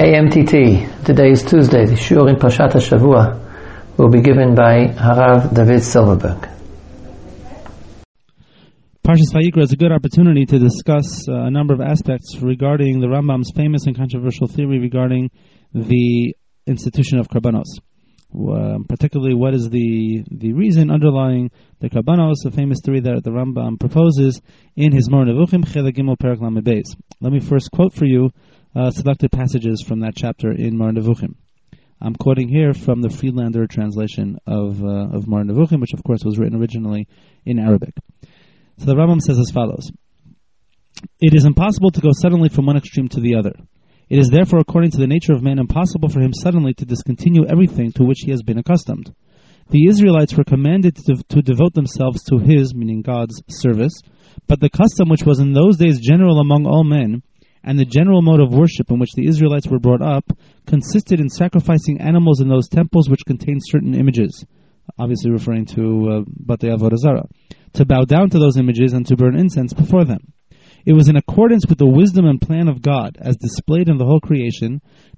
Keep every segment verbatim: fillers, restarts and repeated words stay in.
K M T T, today is Tuesday. The shiur in Parshat HaShavua will be given by Harav David Silverberg. Parshas Vayikra is a good opportunity to discuss uh, a number of aspects regarding the Rambam's famous and controversial theory regarding the institution of Karbanos. Um, particularly, what is the, the reason underlying the Karbanos, a famous theory that the Rambam proposes in his Mor Nevuchim, Chelek Gimel Perek Lamed Beis. Let me first quote for you Uh, selected passages from that chapter in Mar Nevuchim. I'm quoting here from the Friedlander translation of uh, of Mar Nevuchim, which of course was written originally in Arabic. So the Rambam says as follows: "It is impossible to go suddenly from one extreme to the other. It is therefore, according to the nature of man, impossible for him suddenly to discontinue everything to which he has been accustomed. The Israelites were commanded to, to devote themselves to his, meaning God's, service, but the custom which was in those days general among all men, and the general mode of worship in which the Israelites were brought up consisted in sacrificing animals in those temples which contained certain images," obviously referring to uh, Batei Avodah Zarah, "to bow down to those images and to burn incense before them. It was in accordance with the wisdom and plan of God, as displayed in the whole creation,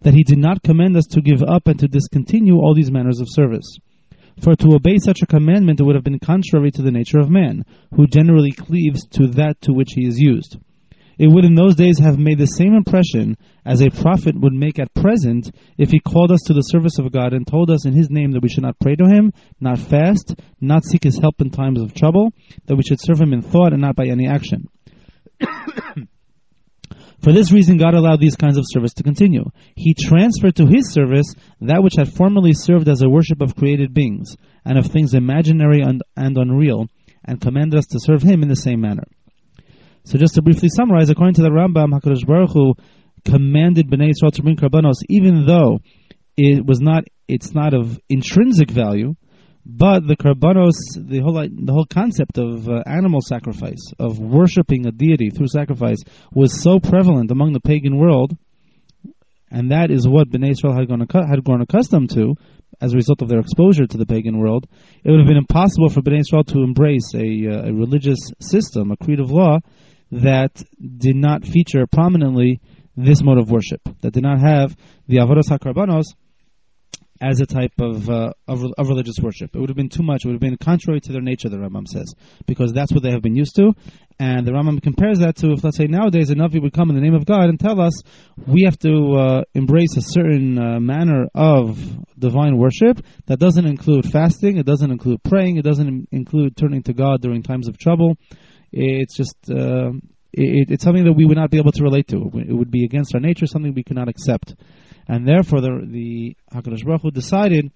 that he did not command us to give up and to discontinue all these manners of service. For to obey such a commandment, it would have been contrary to the nature of man, who generally cleaves to that to which he is used. It would in those days have made the same impression as a prophet would make at present if he called us to the service of God and told us in his name that we should not pray to him, not fast, not seek his help in times of trouble, that we should serve him in thought and not by any action. For this reason, God allowed these kinds of service to continue. He transferred to his service that which had formerly served as a worship of created beings and of things imaginary and, and unreal, and commanded us to serve him in the same manner." So just to briefly summarize, according to the Rambam, HaKadosh Baruch Hu commanded Bnei Yisrael to bring Karbanos, even though it was not, it's not of intrinsic value, but the Karbanos, the whole the whole concept of uh, animal sacrifice, of worshiping a deity through sacrifice, was so prevalent among the pagan world, and that is what Bnei Yisrael had grown, had grown accustomed to as a result of their exposure to the pagan world. It would have been impossible for Bnei Yisrael to embrace a, uh, a religious system, a creed of law, that did not feature prominently this mode of worship, that did not have the Avodas HaKarbanos as a type of, uh, of of religious worship. It would have been too much. It would have been contrary to their nature, the Rambam says, because that's what they have been used to. And the Rambam compares that to, if let's say nowadays a Navi would come in the name of God and tell us we have to uh, embrace a certain uh, manner of divine worship that doesn't include fasting, it doesn't include praying, it doesn't include turning to God during times of trouble. It's just, uh, it, it's something that we would not be able to relate to. It would be against our nature, something we could not accept. And therefore, the, the HaKadosh Baruch Hu decided,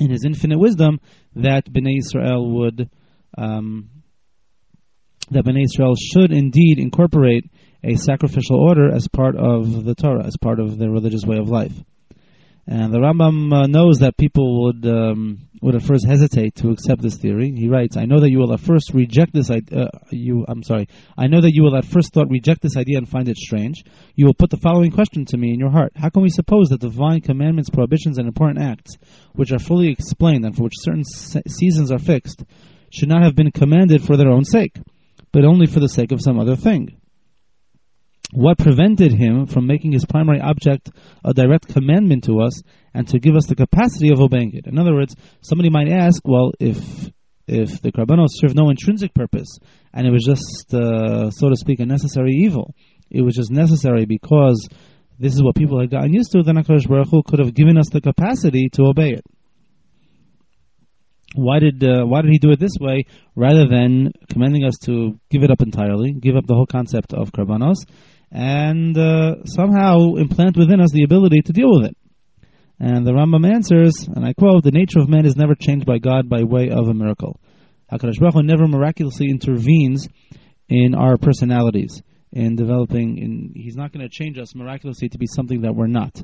in his infinite wisdom, that Bnei Yisrael would, um, that Bnei Yisrael should indeed incorporate a sacrificial order as part of the Torah, as part of their religious way of life. And the Rambam uh, knows that people would um, would at first hesitate to accept this theory. He writes, "I know that you will at first reject this idea. Uh, you, I'm sorry. I know that you will at first thought reject this idea and find it strange. You will put the following question to me in your heart: how can we suppose that divine commandments, prohibitions, and important acts, which are fully explained and for which certain se- seasons are fixed, should not have been commanded for their own sake, but only for the sake of some other thing? What prevented him from making his primary object a direct commandment to us and to give us the capacity of obeying it?" In other words, somebody might ask, well, if if the Karbanos served no intrinsic purpose and it was just, uh, so to speak, a necessary evil, it was just necessary because this is what people had gotten used to, then HaKadosh Baruch Hu could have given us the capacity to obey it. Why did uh, why did he do it this way rather than commanding us to give it up entirely, give up the whole concept of Karbanos, and uh, somehow implant within us the ability to deal with it? And the Rambam answers, and I quote, "The nature of man is never changed by God by way of a miracle. HaKadosh Baruch Hu never miraculously intervenes in our personalities, in developing, in, he's not going to change us miraculously to be something that we're not.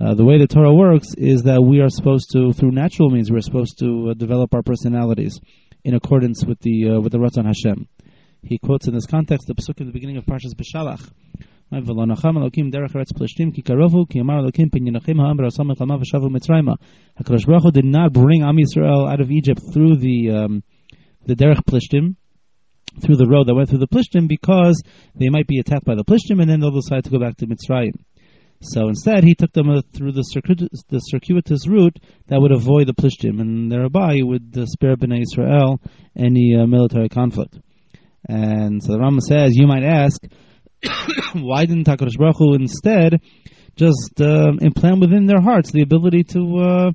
Uh, the way the Torah works is that we are supposed to, through natural means, we're supposed to uh, develop our personalities in accordance with the uh, with the Ratzon Hashem." He quotes in this context the pasuk in the beginning of Parshas Beshalach, HaKadosh Baruch Hu did not bring Am Yisrael out of Egypt through the um, the Derech Plishtim, through the road that went through the Plishtim, because they might be attacked by the Plishtim and then they'll decide to go back to Mitzrayim. So instead, he took them through the circuitous, the circuitous route that would avoid the Plishtim, and thereby would spare Bnei Israel any uh, military conflict. And so the Rambam says, you might ask, why didn't HaKadosh Baruch Hu instead just uh, implant within their hearts the ability to uh,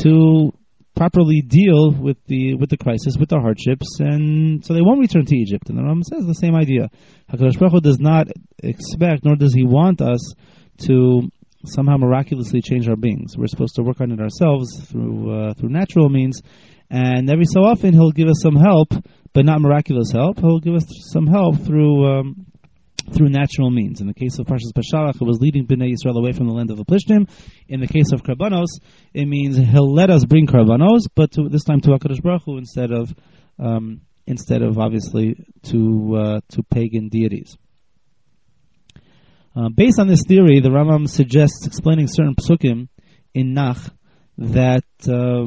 to properly deal with the with the crisis, with the hardships, and so they won't return to Egypt? And the Rambam says the same idea. HaKadosh Baruch Hu does not expect, nor does he want us to somehow miraculously change our beings. We're supposed to work on it ourselves through uh, through natural means, and every so often he'll give us some help, but not miraculous help. He'll give us some help through um, through natural means. In the case of Parshas Bashalach, it was leading Bnei Yisrael away from the land of the Plishtim. In the case of Karbanos, it means he'll let us bring Karbanos, but to, this time to HaKadosh Baruch Hu instead of um, instead of obviously to uh, to pagan deities. Uh, based on this theory, the Rambam suggests explaining certain psukim in Nach that uh,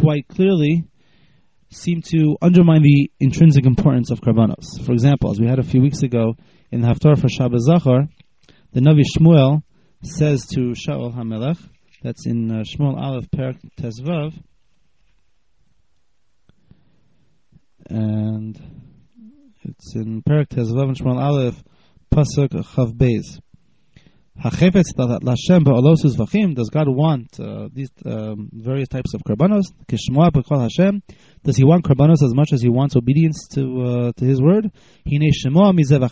quite clearly seem to undermine the intrinsic importance of Karbanos. For example, as we had a few weeks ago in the Haftarah for Shabbos Zachor, the Navi Shmuel says to Shaul HaMelech, that's in uh, Shmuel Aleph Perek Tezvav, and it's in Perek Tezvav and Shmuel Aleph, Pasuk Chav Beis. Does God want uh, these um, various types of karbanos? Does He want karbanos as much as He wants obedience to uh, to His word? That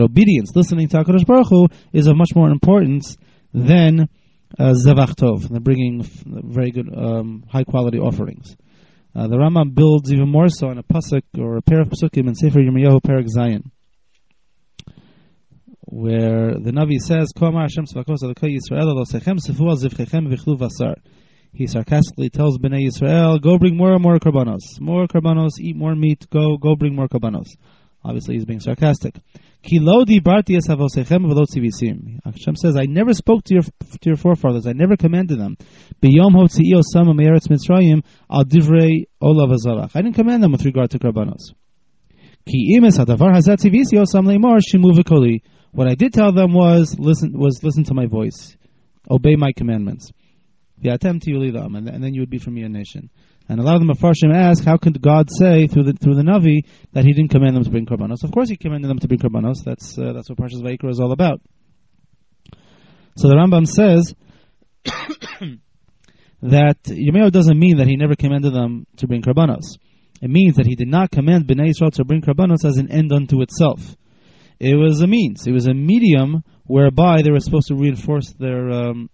obedience, listening to HaKadosh Baruch Hu, is of much more importance than uh, zevach tov, than bringing very good, um, high quality offerings. Uh, the Rambam builds even more so on a pasuk or a pair of pasukim in Sefer Yirmiyahu Perek Zayin, where the Navi says, he sarcastically tells Bnei Yisrael, go bring more and more karbanos, more karbanos, eat more meat, go go bring more karbanos. Obviously he's being sarcastic. Hashem says, I never spoke to your to your forefathers, I never commanded them. I didn't command them with regard to karbanos. What I did tell them was listen was listen to my voice, obey my commandments. And then you would be for me a nation. And a lot of the Mefarshim ask, how could God say through the through the Navi that He didn't command them to bring Korbanos? Of course He commanded them to bring Korbanos. That's uh, that's what Parshas Vayikra is all about. So the Rambam says that Yirmiyahu doesn't mean that He never commanded them to bring Korbanos. It means that He did not command Bnei Yisrael to bring Korbanos as an end unto itself. It was a means. It was a medium whereby they were supposed to reinforce their... Um,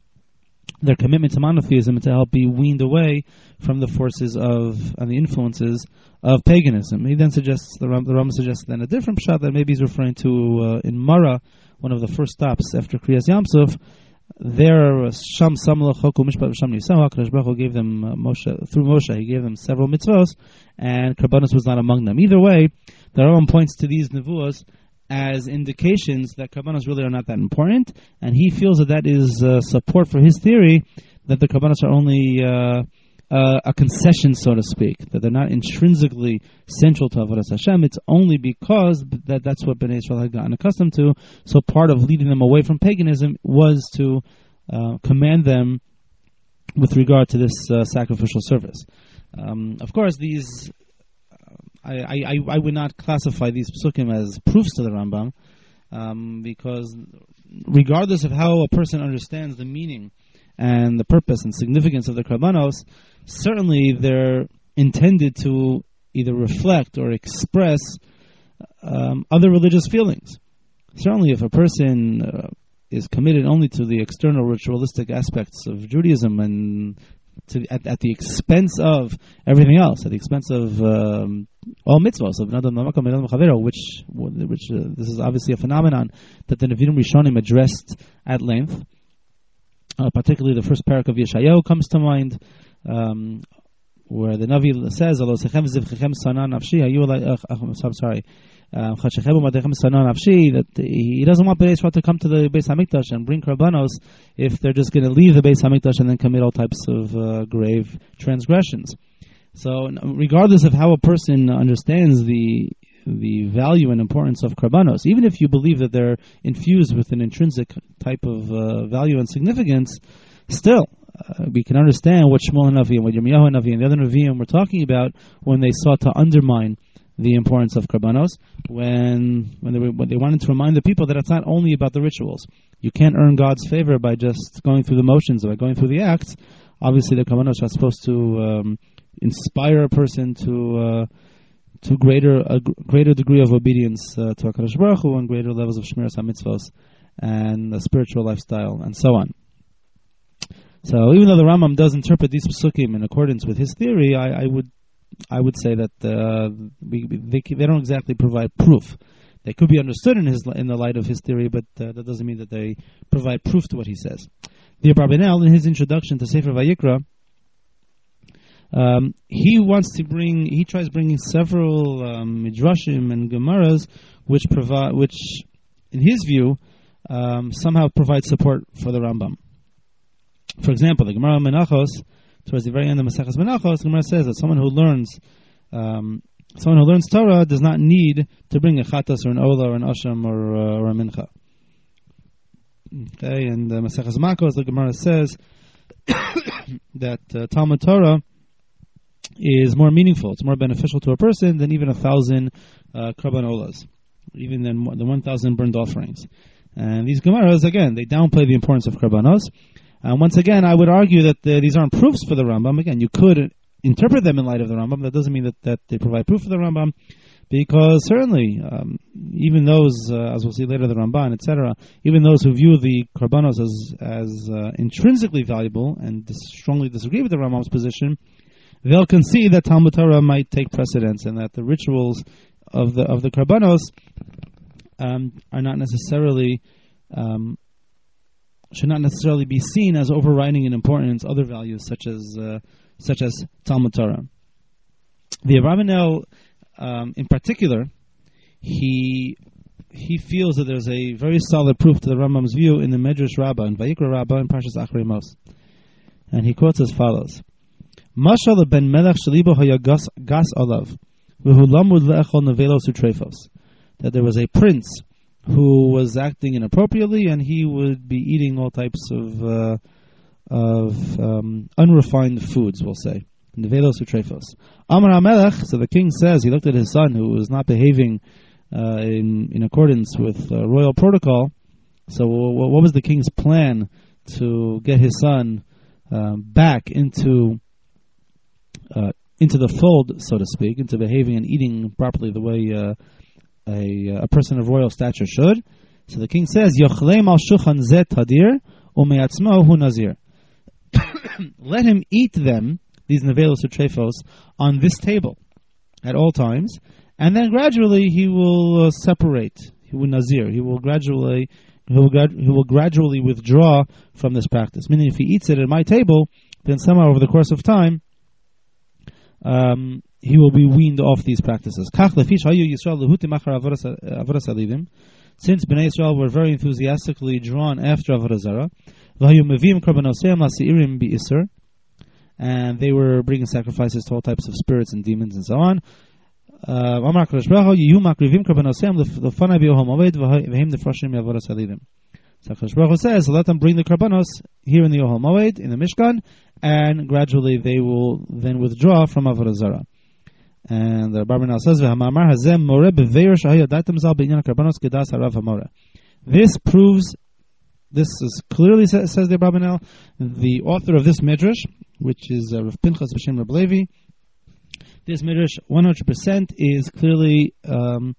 their commitment to monotheism, to help be weaned away from the forces of and the influences of paganism. He then suggests, the Rambam, the Rambam suggests then a different pshat that maybe he's referring to uh, in Mara, one of the first stops after Kriyas Yamsuf. There, Sham Samla Choku Mishpat Sham Nisam, HaKadosh Baruch Hu gave them uh, Moshe, through Moshe, he gave them several mitzvos, and Karbanos was not among them. Either way, the Rambam points to these nevuos as indications that Karbanos really are not that important, and he feels that that is uh, support for his theory that the Karbanos are only uh, uh, a concession, so to speak, that they're not intrinsically central to Avodas Hashem. It's only because that that's what Bnei Israel had gotten accustomed to, so part of leading them away from paganism was to uh, command them with regard to this uh, sacrificial service. Um, of course, these... I, I, I would not classify these psukim as proofs to the Rambam, um, because regardless of how a person understands the meaning and the purpose and significance of the Karbanos, certainly they're intended to either reflect or express um, other religious feelings. Certainly if a person uh, is committed only to the external ritualistic aspects of Judaism and To, at, at the expense of everything else, at the expense of um, all mitzvahs, of Nadam Namakam and Nadam Chavero, which, which uh, this is obviously a phenomenon that the Nevi'im Rishonim addressed at length. Uh, particularly the first parak of Yeshayahu comes to mind, um, where the Navi says, I'm sorry, Uh, that he doesn't want Bnei Yisrael to come to the Beis Hamikdash and bring Karbanos if they're just going to leave the Beis Hamikdash and then commit all types of uh, grave transgressions. So regardless of how a person understands the the value and importance of Karbanos. Even if you believe that they're infused with an intrinsic type of uh, value and significance, still, uh, we can understand what Shmuel Hanavi and what Yirmiyahu Hanavi and the other Nevi'im were talking about when they sought to undermine the importance of Karbanos, when when they, were, when they wanted to remind the people that it's not only about the rituals. You can't earn God's favor by just going through the motions, by going through the acts. Obviously, the Karbanos are supposed to um, inspire a person to uh, to greater a greater degree of obedience uh, to HaKadosh Baruch Hu and greater levels of Shmiras HaMitzvos and the spiritual lifestyle and so on. So, even though the Rambam does interpret these psukim in accordance with his theory, I, I would. I would say that uh, we, they, they don't exactly provide proof. They could be understood in his in the light of his theory, but uh, that doesn't mean that they provide proof to what he says. The Abarbanel, in his introduction to Sefer Vayikra, um, he wants to bring, he tries bringing several um, midrashim and gemaras, which provide, which in his view, um, somehow provide support for the Rambam. For example, the Gemara Menachos. Towards the very end of Maseches Menachos, the Gemara says that someone who learns, um, someone who learns Torah does not need to bring a chatas or an olah or an asham or, uh, or a mincha. Okay, and uh, Maseches Makos, the Gemara says that uh, Talmud Torah is more meaningful; it's more beneficial to a person than even a thousand uh, korban olas, even than the one thousand burnt offerings. And these Gemaras, again, they downplay the importance of korbanos. And once again, I would argue that the, these aren't proofs for the Rambam. Again, you could interpret them in light of the Rambam. That doesn't mean that, that they provide proof for the Rambam, because certainly, um, even those, uh, as we'll see later, the Ramban, et cetera, even those who view the Karbanos as, as uh, intrinsically valuable and dis- strongly disagree with the Rambam's position, they'll concede that Talmud Torah might take precedence and that the rituals of the of the Karbanos um, are not necessarily... Um, should not necessarily be seen as overriding in importance other values such as uh, such as Talmud Torah. The Abarbanel, um, in particular, he he feels that there's a very solid proof to the Rambam's view in the Medrash Rabbah, in Vayikra Rabbah, in Parshas Achrei Mos, and he quotes as follows: "Mashal ben Melech shelibo haya gas olav, v'hu lamud le'echol nevelos u'trefos." That there was a prince who was acting inappropriately, and he would be eating all types of uh, of um, unrefined foods, we'll say. Nevelos u'trefos. Amar HaMelech, so the king says, he looked at his son who was not behaving uh, in in accordance with uh, royal protocol. So w- what was the king's plan to get his son uh, back into uh, into the fold, so to speak, into behaving and eating properly the way Uh, A, a person of royal stature should? So the king says, "Yochlem al shulchan zeh tadir umeatzmo hu nazir." Let him eat them, these nevelos u'trefos, on this table at all times, and then gradually he will uh, separate. He will nazir. He will gradually, he will, grad, he will gradually withdraw from this practice. Meaning, if he eats it at my table, then somehow over the course of time, um. he will be weaned off these practices. Since Bnei Yisrael were very enthusiastically drawn after Avodah Zarah, and they were bringing sacrifices to all types of spirits and demons and so on, so HaKadosh Baruch Hu says, let them bring the Karbanos here in the Ohel Moed, in the Mishkan, and gradually they will then withdraw from Avodah Zarah. And the Abarbanel says, this proves, this is clearly, says, says the Abarbanel, the author of this midrash, which is Rav Pinchas B'Shem Reb Levi, this midrash one hundred percent is clearly um,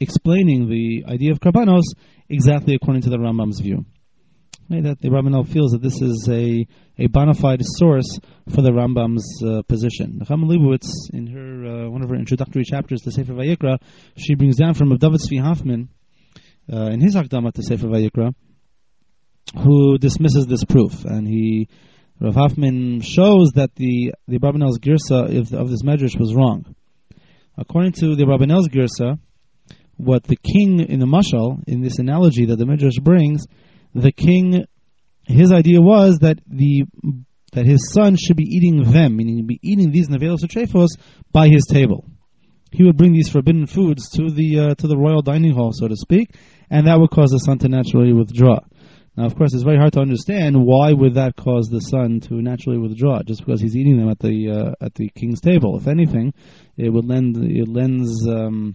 explaining the idea of Karbanos exactly according to the Rambam's view. Okay, that the Abarbanel feels that this is a, a bona fide source for the Rambam's uh, position. Nechama Leibowitz, in her uh, one of her introductory chapters to Sefer Vayikra, she brings down from Rav David Zvi Hoffman uh, in his Hakdama to Sefer Vayikra, who dismisses this proof, and he Rav Hoffman shows that the the Abarbanel's girsa of, of this medrash was wrong. According to the Abarbanel's girsa, what the king in the mashal in this analogy that the midrash brings. The king, his idea was that the that his son should be eating them, meaning be eating these nevelos u'trefos by his table. he would bring these forbidden foods to the uh, to the royal dining hall, so to speak, and that would cause the son to naturally withdraw. Now, of course, it's very hard to understand why would that cause the son to naturally withdraw, just because he's eating them at the uh, at the king's table. If anything, it would lend it lends. Um,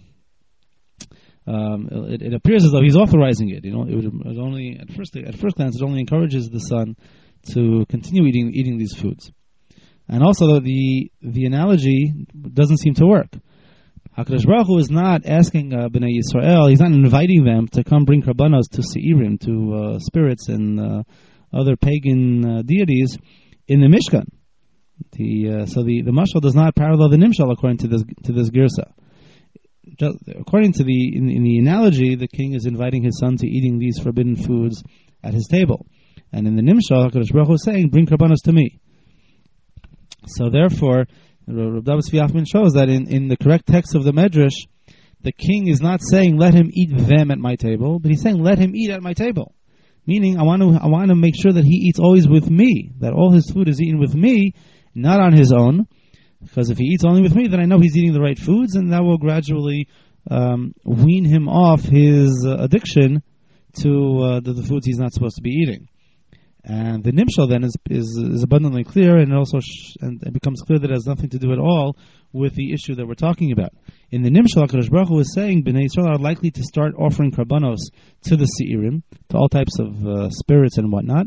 Um, it, it appears as though he's authorizing it. You know, it would it only at first at first glance it only encourages the son to continue eating eating these foods, and also the the analogy doesn't seem to work. Hakadosh Baruch Hu is not asking uh, Bnei Yisrael; he's not inviting them to come bring karbanos to seirim, to uh, spirits and uh, other pagan uh, deities in the Mishkan. The uh, so the the mashal does not parallel the nimshal according to this to this girsa. Just, according to the in, in the analogy, the king is inviting his son to eating these forbidden foods at his table, and in the nimshal, Hakadosh Baruch Hu is saying, "Bring karbanos to me." So, therefore, Rav David Zvi Yachman shows that in, in the correct text of the Medrash, the king is not saying, "Let him eat them at my table," but he's saying, "Let him eat at my table," meaning I want to I want to make sure that he eats always with me, that all his food is eaten with me, not on his own. Because if he eats only with me, then I know he's eating the right foods, and that will gradually um, wean him off his uh, addiction to uh, the, the foods he's not supposed to be eating. And the nimshal then is is, is abundantly clear, and it also sh- and it becomes clear that it has nothing to do at all with the issue that we're talking about. In the nimshal, HaKadosh Baruch Hu is saying, Bnei Yisrael are likely to start offering karbanos to the seirim, to all types of uh, spirits and whatnot.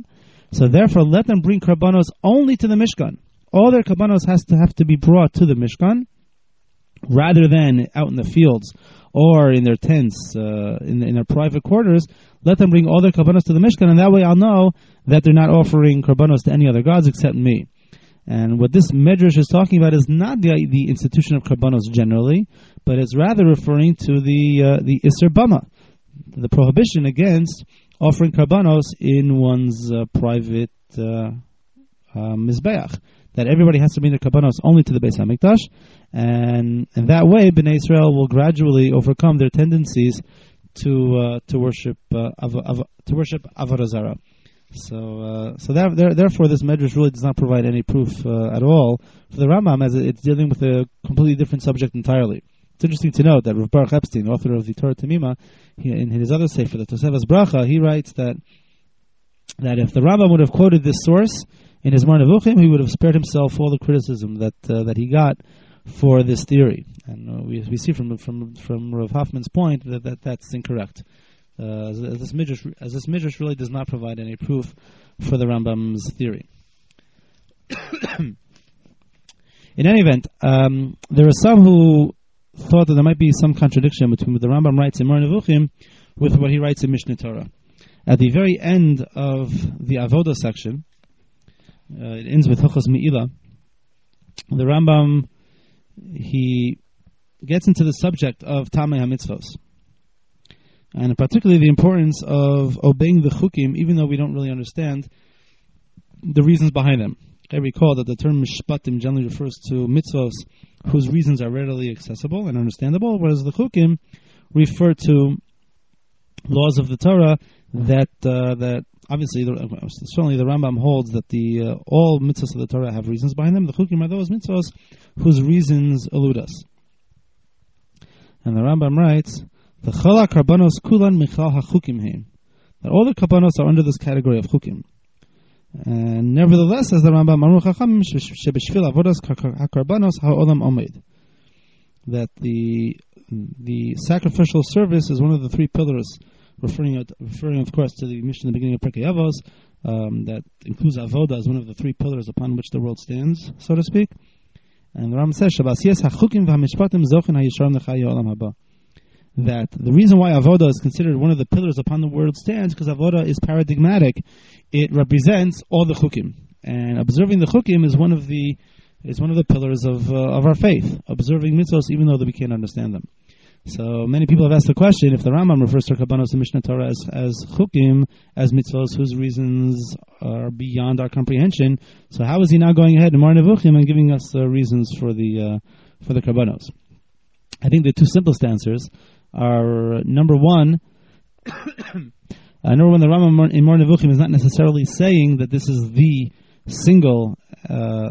So therefore, let them bring karbanos only to the Mishkan. All their karbanos has to have to be brought to the Mishkan, rather than out in the fields or in their tents, uh, in, in their private quarters. Let them bring all their karbanos to the Mishkan, and that way I'll know that they're not offering karbanos to any other gods except me. And what this Medrash is talking about is not the the institution of karbanos generally, but it's rather referring to the uh, the Isser Bama, the prohibition against offering karbanos in one's uh, private uh, uh, mizbeach. That everybody has to bring their karbanos only to the Beis HaMikdash, and and that way Bnei Israel will gradually overcome their tendencies to uh, to worship uh, av- av- to worship Avodah Zarah. So uh, so that, there, therefore this Medrash really does not provide any proof uh, at all for the Rambam, as it's dealing with a completely different subject entirely. It's interesting to note that Rav Baruch Epstein, author of the Torah Tamima, he, in his other sefer, the Tosefos Bracha, he writes that that if the Rambam would have quoted this source in his Mar Nevuchim, he would have spared himself all the criticism that uh, that he got for this theory. And uh, we we see from from from Rav Hoffman's point that, that that's incorrect. Uh, as, as this midrash as this midrash really does not provide any proof for the Rambam's theory. In any event, um, there are some who thought that there might be some contradiction between what the Rambam writes in Mar Nevuchim with what he writes in Mishneh Torah. At the very end of the Avodah section, Uh, it ends with Hilchos Me'ilah. The Rambam, he gets into the subject of Tamei HaMitzvos, and particularly the importance of obeying the Chukim, even though we don't really understand the reasons behind them. I recall that the term Mishpatim generally refers to mitzvos whose reasons are readily accessible and understandable, whereas the Chukim refer to laws of the Torah that uh, that Obviously, the, certainly the Rambam holds that the uh, all mitzvahs of the Torah have reasons behind them. The chukim are those mitzvahs whose reasons elude us. And the Rambam writes, "The chala karbanos kulan michal hachukim heim." That all the karbanos are under this category of chukim. And nevertheless, says the Rambam, "Amru chachamim shebishvil avodas hakarbanos haolam omed." That the the sacrificial service is one of the three pillars, Referring, referring, of course, to the mission at the beginning of Perkei Avos, um, that includes avodah as one of the three pillars upon which the world stands, so to speak. And the Rambam says, that the reason why avodah is considered one of the pillars upon the world stands because avodah is paradigmatic; it represents all the chukim, and observing the chukim is one of the is one of the pillars of uh, of our faith. Observing mitzvos, even though that we can't understand them. So many people have asked the question, if the Rambam refers to Karbanos in Mishneh Torah as, as Chukim, as mitzvos whose reasons are beyond our comprehension, so how is he now going ahead in Mar Nevuchim and giving us uh, reasons for the uh, for the Karbanos? I think the two simplest answers are, number one, uh, number one, the Rambam in Mar Nevuchim is not necessarily saying that this is the single uh,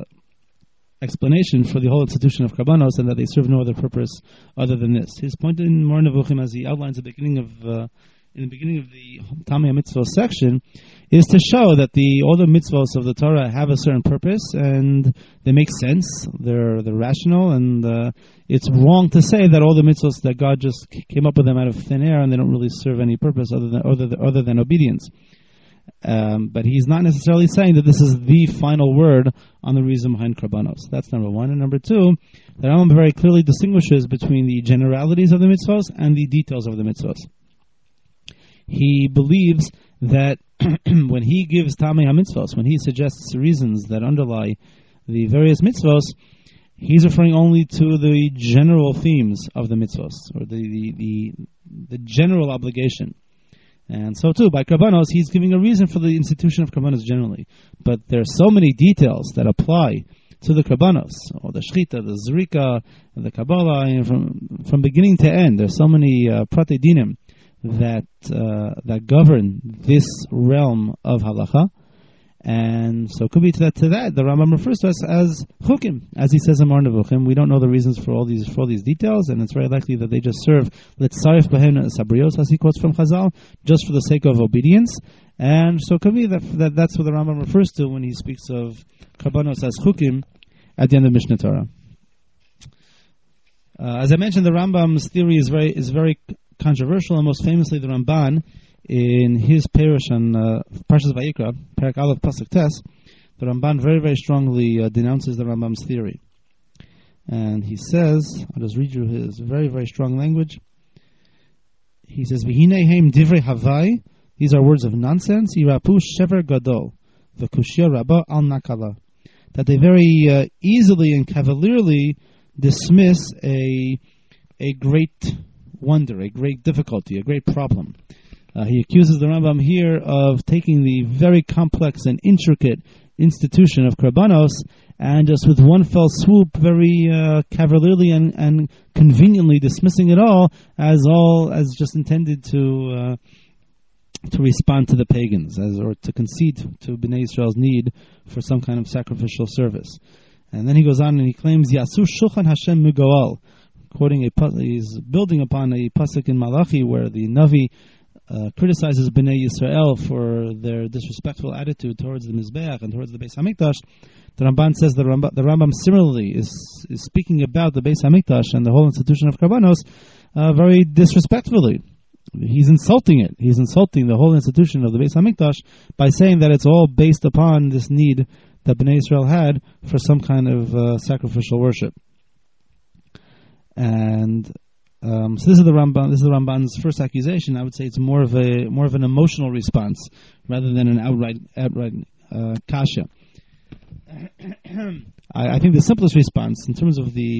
explanation for the whole institution of Karbanos and that they serve no other purpose other than this. His point in Mor Nevuchim, as he outlines at the beginning of uh, in the beginning of the Tamei HaMitzvot section, is to show that the all the mitzvos of the Torah have a certain purpose and they make sense. They're they're rational, and uh, it's wrong to say that all the mitzvos that God just came up with them out of thin air and they don't really serve any purpose other than other than, other than obedience. Um, but he's not necessarily saying that this is the final word on the reason behind Karbanos. That's number one. And number two, the Rambam very clearly distinguishes between the generalities of the mitzvos and the details of the mitzvos. He believes that when he gives Tamei HaMitzvos, when he suggests reasons that underlie the various mitzvos, he's referring only to the general themes of the mitzvos, or the the, the, the general obligation. And so too, by Karbanos, he's giving a reason for the institution of Karbanos generally. But there are so many details that apply to the Karbanos, or the Shechita, the Zerika, the Kabbalah, and from, from beginning to end. There are so many uh, Pratei Dinim that, uh, that govern this realm of Halacha. And so it could be to that, to that, the Rambam refers to us as Chukim, as he says in Mor Nevuchim. We don't know the reasons for all these for all these details, and it's very likely that they just serve L'tzaref b'hem sabrios, as he quotes from Chazal, just for the sake of obedience. And so it could be that, that that's what the Rambam refers to when he speaks of Karbanos as Chukim at the end of Mishneh Torah. Uh, as I mentioned, the Rambam's theory is very is very controversial, and most famously the Ramban, in his Perush on uh, Parshas Vayikra, Perek Aleph Pasuk Tes, the Ramban very, very strongly uh, denounces the Rambam's theory. And he says, I'll just read you his very, very strong language. He says, V'hinehem divrei havai, these are words of nonsense, Yirapu shever gadol, v'kushya rabba al nakala, that they very uh, easily and cavalierly dismiss a a great wonder, a great difficulty, a great problem. Uh, he accuses the Rambam here of taking the very complex and intricate institution of Karbanos and just with one fell swoop, very uh, cavalierly and, and conveniently dismissing it all as all as just intended to uh, to respond to the pagans, as or to concede to Bnei Israel's need for some kind of sacrificial service. And then he goes on and he claims Yasu Shulchan Hashem Migoal, quoting a he's building upon a pasuk in Malachi where the Navi Uh, criticizes Bnei Yisrael for their disrespectful attitude towards the Mizbeach and towards the Beis HaMikdash. The Ramban says the Rambam, the Rambam similarly is, is speaking about the Beis HaMikdash and the whole institution of Karbanos uh, very disrespectfully. He's insulting it. He's insulting the whole institution of the Beis HaMikdash by saying that it's all based upon this need that Bnei Yisrael had for some kind of uh, sacrificial worship. And Um, so this is the Ramban. This is the Ramban's first accusation. I would say it's more of a more of an emotional response rather than an outright outright uh, kasha. I, I think the simplest response in terms of the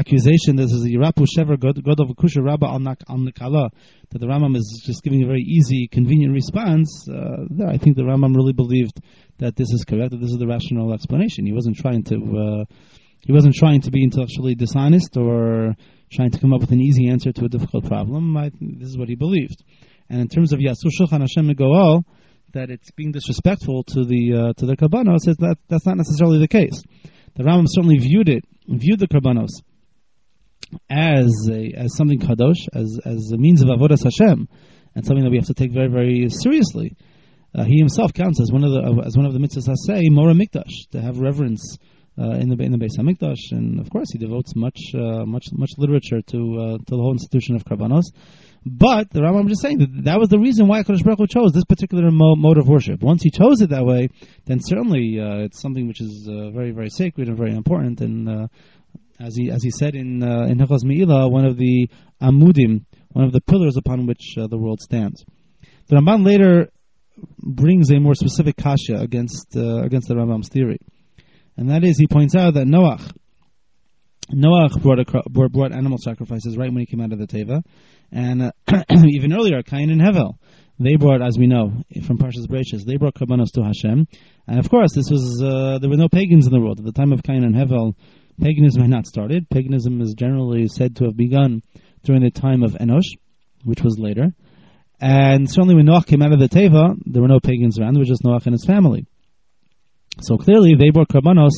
accusation, this is the Yirapu Shever Gadol V'Kushya Rabba Al Nakala, that the Rambam is just giving a very easy, convenient response. Uh, I think the Rambam really believed that this is correct. That this is the rational explanation. He wasn't trying to. Uh, He wasn't trying to be intellectually dishonest or trying to come up with an easy answer to a difficult problem. I, this is what he believed. And in terms of Yasu Shulchan Hashem Megoal, that it's being disrespectful to the uh, to the Karbanos, says that that's not necessarily the case. The Rambam certainly viewed it, viewed the Karbanos as a, as something kadosh, as as a means of avodas Hashem, and something that we have to take very very seriously. Uh, he himself counts as one of the as one of the mitzvahs hasei Mora Mikdash, to have reverence Uh, in the in the Beis HaMikdash, and of course he devotes much uh, much much literature to uh, to the whole institution of Karbanos. But the Rambam is just saying that that was the reason why Hakadosh Baruch Hu chose this particular mo- mode of worship. Once he chose it that way, then certainly uh, it's something which is uh, very very sacred and very important. And uh, as he as he said in uh, in Hilchos Me'ilah, one of the amudim, one of the pillars upon which uh, the world stands. The Ramban later brings a more specific kasha against uh, against the Rambam's theory. And that is, he points out that Noach, Noach brought, a, brought animal sacrifices right when he came out of the Teva. And uh, even earlier, Cain and Hevel, they brought, as we know, from Parshas Bereishis, they brought Karbanos to Hashem. And of course, this was uh, there were no pagans in the world. At the time of Cain and Hevel, paganism had not started. Paganism is generally said to have begun during the time of Enosh, which was later. And certainly when Noach came out of the Teva, there were no pagans around, there was just Noach and his family. So clearly, they brought Karbanos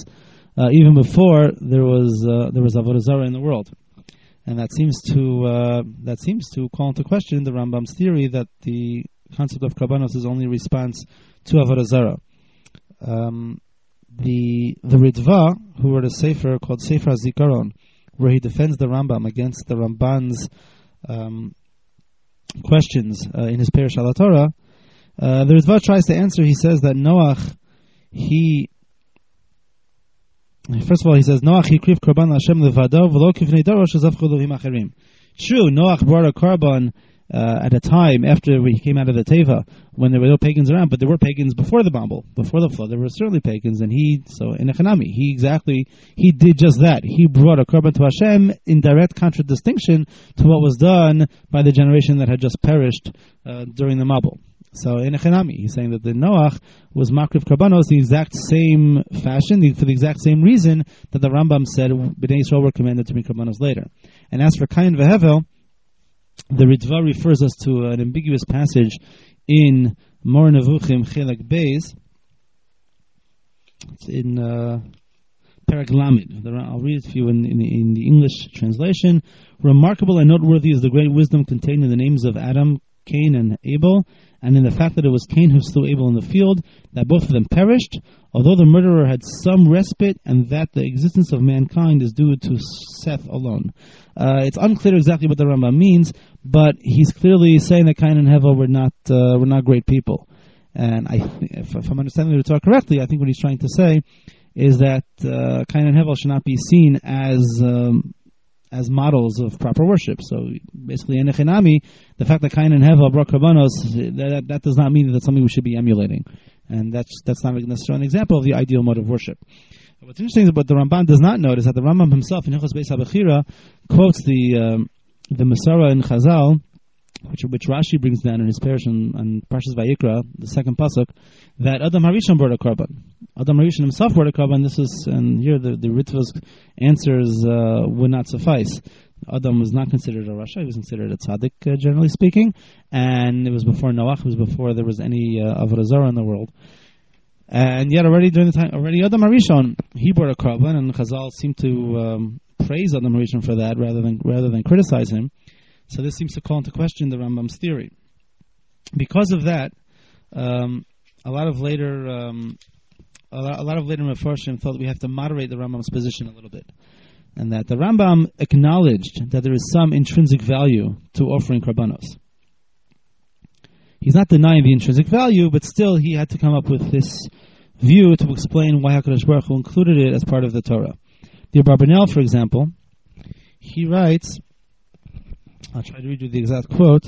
uh, even before there was uh, there was Avodah Zarah in the world, and that seems to uh, that seems to call into question the Rambam's theory that the concept of Karbanos is only a response to Avodah Zarah. Um, the the Ritva, who wrote a sefer called Sefer HaZikaron, where he defends the Rambam against the Ramban's um, questions uh, in his Perush Al HaTorah, uh, the Ritva tries to answer. He says that Noach, he first of all he says Noach hikriv korban Hashem levado v'lo kivnei darosh azavchu lohim acherim. True, Noach brought a korban uh, at a time after he came out of the Teva when there were no pagans around, but there were pagans before the Bible, before the flood. There were certainly pagans, and he so in Echanami he exactly he did just that. He brought a korban to Hashem in direct contradistinction to what was done by the generation that had just perished uh, during the Mabul. So in Echanami, he's saying that the Noach was Makriv Karbanos in the exact same fashion, the, for the exact same reason that the Rambam said B'nai Yisrael were commanded to bring Karbanos later. And as for Kain Vehevel, the Ritva refers us to an ambiguous passage in Mor Nevuchim Chelek Beis. It's in uh, Perek Lamed. I'll read it for you in, in, in the English translation. Remarkable and noteworthy is the great wisdom contained in the names of Adam, Cain, and Abel, and in the fact that it was Cain who slew Abel in the field, that both of them perished, although the murderer had some respite, and that the existence of mankind is due to Seth alone. Uh, it's unclear exactly what the Rambam means, but he's clearly saying that Cain and Hevel were not uh, were not great people. And I, th- if, if I'm understanding the Torah correctly, I think what he's trying to say is that uh, Cain and Hevel should not be seen as Um, as models of proper worship. So basically, in Echinami, the fact that Cain and Hevel brought Karbanos, that, that does not mean that that's something we should be emulating. And that's that's not necessarily an example of the ideal mode of worship. What's interesting about the Ramban does not note is that the Rambam himself, in Hilchos Beis HaBechira, quotes the um, the Masara in Chazal, which which Rashi brings down in his Perush on Parshas Vayikra, the second pasuk, that Adam Harishon brought a korban. Adam Harishon himself brought a korban. This is, and here the, the Ritva's answers uh, would not suffice. Adam was not considered a Rasha; he was considered a tzaddik, uh, generally speaking, and it was before Noach. It was before there was any uh, Avodah Zarah in the world. And yet, already during the time, already Adam Harishon he brought a korban, and Chazal seemed to um, praise Adam Harishon for that rather than rather than criticize him. So this seems to call into question the Rambam's theory. Because of that, um, a lot of later, um, a, lot, a lot of later Mefarshim thought we have to moderate the Rambam's position a little bit, and that the Rambam acknowledged that there is some intrinsic value to offering Karbanos. He's not denying the intrinsic value, but still he had to come up with this view to explain why HaKadosh Baruch Hu included it as part of the Torah. The Abarbanel, for example, he writes, I'll try to read you the exact quote.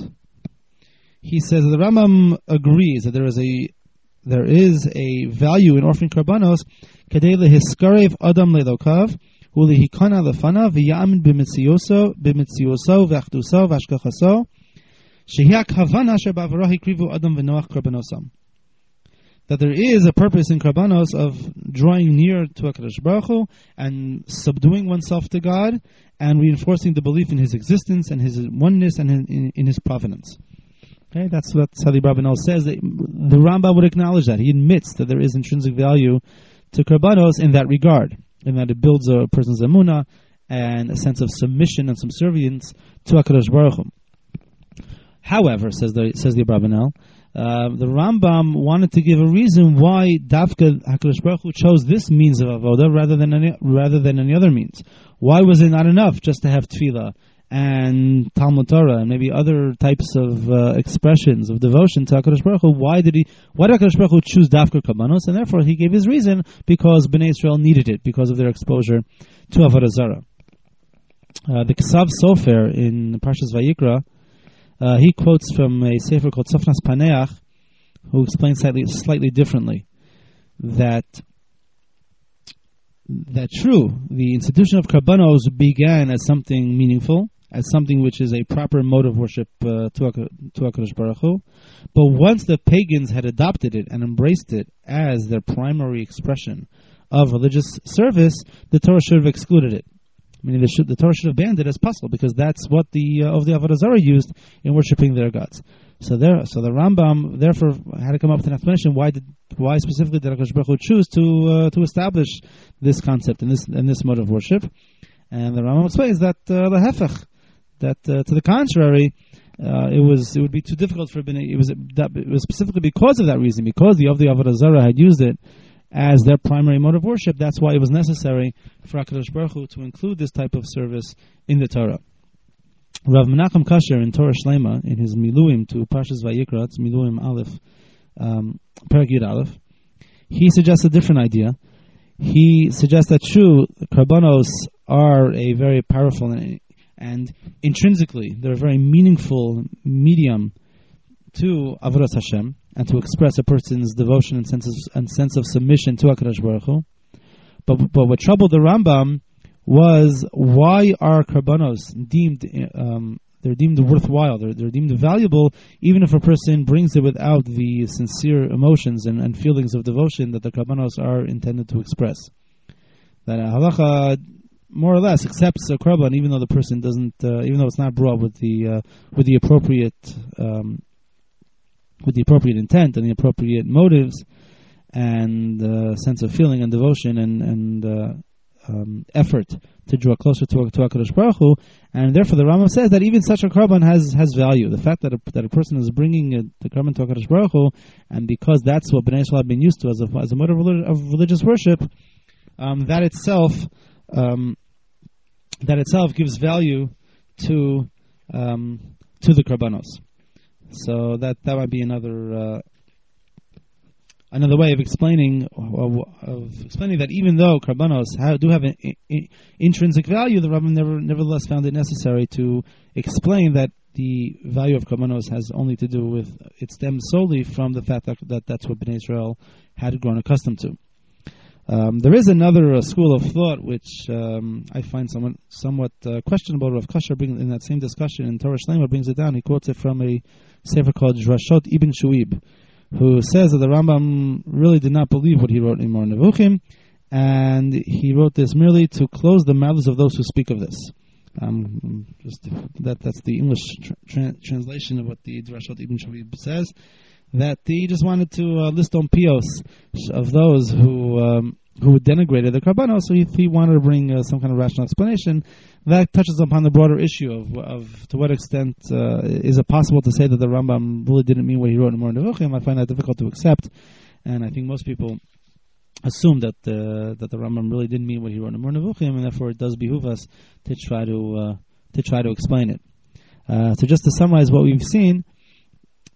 He says the Rambam agrees that there is a there is a value in offering karbanos kadei lehiskarev adam lelokav ulehikana lefanav v'ya'amid b'mitziyoso b'mitziyoso v'achduso v'ashkachaso shehi hakavana sheba'avara hikrivu adam v'noach karbanosam. That there is a purpose in Karbanos of drawing near to HaKadosh Baruch Hu and subduing oneself to God and reinforcing the belief in His existence and His oneness and in, in, in His providence. Okay, that's, that's how the Abarbanel says. That the Rambam would acknowledge that. He admits that there is intrinsic value to Karbanos in that regard, in that it builds a person's emunah and a sense of submission and subservience to HaKadosh Baruch Hu. However, says the, says the Abarbanel, Uh, the Rambam wanted to give a reason why Dafka HaKadosh Baruch Hu chose this means of avoda rather than any, rather than any other means. Why was it not enough just to have tefillah and Talmud Torah and maybe other types of uh, expressions of devotion to HaKadosh Baruch Hu? Why did he? Why did HaKadosh Baruch Hu choose Dafka Karbanos? And therefore he gave his reason because Bnei Israel needed it because of their exposure to Avodah Zarah. Uh, the Ksav Sofer in Parshas Vayikra, Uh, he quotes from a sefer called Sofnas Paneach, who explains slightly, slightly differently that that true, the institution of Karbanos began as something meaningful, as something which is a proper mode of worship uh, to HaKadosh Baruch Hu, but once the pagans had adopted it and embraced it as their primary expression of religious service, the Torah should have excluded it. I mean, they should, the Torah should have banned it as possible because that's what the uh, of the Avodah Zarah used in worshiping their gods. So there, so the Rambam therefore had to come up with an explanation. Why did, why specifically did HaKadosh Baruch Hu choose to uh, to establish this concept and this and this mode of worship? And the Rambam explains that uh, the hefech, that uh, to the contrary, uh, it was it would be too difficult for Bnei. It was that, it was specifically because of that reason, because the Avdei Avodah Zarah had used it as their primary mode of worship. That's why it was necessary for HaKadosh Baruch Hu to include this type of service in the Torah. Rav Menachem Kasher in Torah Shlema, in his Miluim to Parshas Vayikra, it's Miluim Aleph, um, Perek Yud Aleph, he suggests a different idea. He suggests that true karbanos are a very powerful and, and intrinsically they're a very meaningful medium to Avodas Hashem and to express a person's devotion and sense of, and sense of submission to HaKadosh Baruch Hu. But, but what troubled the Rambam was, why are karbanos deemed, um, they're deemed worthwhile, they're, they're deemed valuable, even if a person brings it without the sincere emotions and, and feelings of devotion that the karbanos are intended to express. That halacha, more or less, accepts a karban, even though the person doesn't, uh, even though it's not brought with the uh, with the appropriate um, with the appropriate intent and the appropriate motives and uh, sense of feeling and devotion and and uh, Um, effort to draw closer to, to HaKadosh Baruch Hu, and therefore the Rambam says that even such a korban has has value. The fact that a, that a person is bringing a, the korban to HaKadosh Baruch Hu, and because that's what Bnei Yisrael have been used to as a, as a mode of, relig- of religious worship, um, that itself um, that itself gives value to um, to the korbanos. So that that might be another. Uh, Another way of explaining of explaining that even though karbanos do have an intrinsic value, the Rambam never, nevertheless found it necessary to explain that the value of karbanos has only to do with, it stems solely from the fact that, that that's what Bnei Israel had grown accustomed to. Um, there is another uh, school of thought which um, I find somewhat, somewhat uh, questionable. Rav Kasher brings in that same discussion in Torah Shlema brings it down. He quotes it from a sefer called Drashot Ibn Shuib, who says that the Rambam really did not believe what he wrote in Mor Nevuchim, and he wrote this merely to close the mouths of those who speak of this. Um, just that that's the English tra- translation of what the Drashot Ibn Shuib says, that he just wanted to uh, list on pios of those who um, who denigrated the Karbanos, so he, he wanted to bring uh, some kind of rational explanation that touches upon the broader issue of, of to what extent uh, is it possible to say that the Rambam really didn't mean what he wrote in Mor Nevuchim. I find that difficult to accept, and I think most people assume that uh, that the Rambam really didn't mean what he wrote in Mor Nevuchim, and therefore it does behoove us to try to uh, to try to explain it. Uh, so just to summarize what we've seen.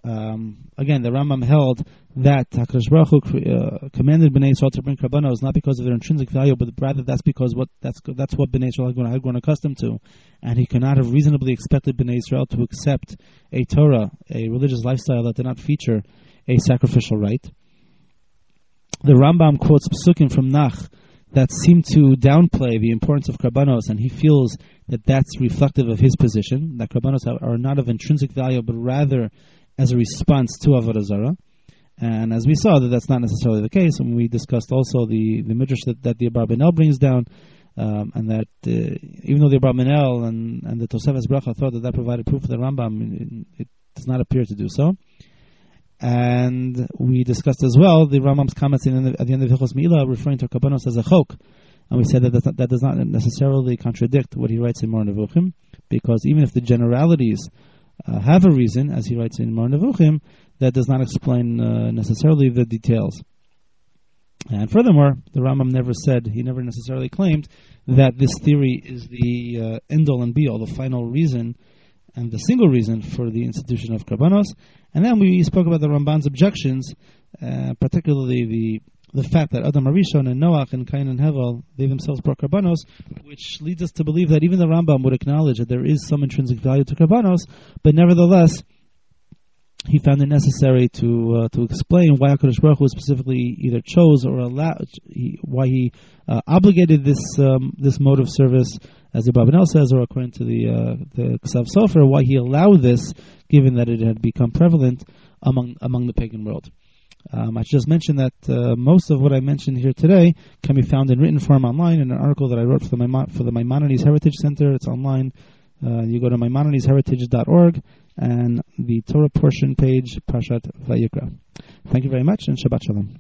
Um, again, the Rambam held that HaKadosh Baruch Hu uh, commanded Bnei Yisrael to bring karbanos not because of their intrinsic value, but rather that's because what that's that's what Bnei Yisrael had, had grown accustomed to, and he could not have reasonably expected Bnei Yisrael to accept a Torah, a religious lifestyle that did not feature a sacrificial rite. The Rambam quotes Pesukim from Nach that seem to downplay the importance of karbanos, and he feels that that's reflective of his position, that karbanos are not of intrinsic value, but rather as a response to Avodah Zarah. And as we saw, that that's not necessarily the case, and we discussed also the, the midrash that, that the Abarbanel brings down, um, and that uh, even though the Abarbanel and, and the Tosefes Bracha thought that that provided proof for the Rambam, it, it does not appear to do so. And we discussed as well the Rambam's comments in, at the end of Hilchos Meila referring to Karbanos as a chok, and we said that that's not, that does not necessarily contradict what he writes in Mor Nevuchim, because even if the generalities Uh, have a reason, as he writes in Mor Nevuchim, that does not explain uh, necessarily the details. And furthermore, the Rambam never said, he never necessarily claimed that this theory is the uh, end-all and be-all, the final reason and the single reason for the institution of Karbanos. And then we spoke about the Ramban's objections, uh, particularly the the fact that Adam Arishon and Noach and Cain and Hevel, they themselves brought Karbanos, which leads us to believe that even the Rambam would acknowledge that there is some intrinsic value to Karbanos, but nevertheless, he found it necessary to uh, to explain why HaKadosh Baruch Hu specifically either chose or allowed, he, why he uh, obligated this um, this mode of service, as the Abarbanel says, or according to the uh, the Ksav Sofer, why he allowed this, given that it had become prevalent among among the pagan world. Um, I just mentioned that uh, most of what I mentioned here today can be found in written form online in an article that I wrote for the, Maimon- for the Maimonides Heritage Center. It's online. Uh, you go to Maimonides Heritage dot org and the Torah portion page, Parshat Vayikra. Thank you very much, and Shabbat Shalom.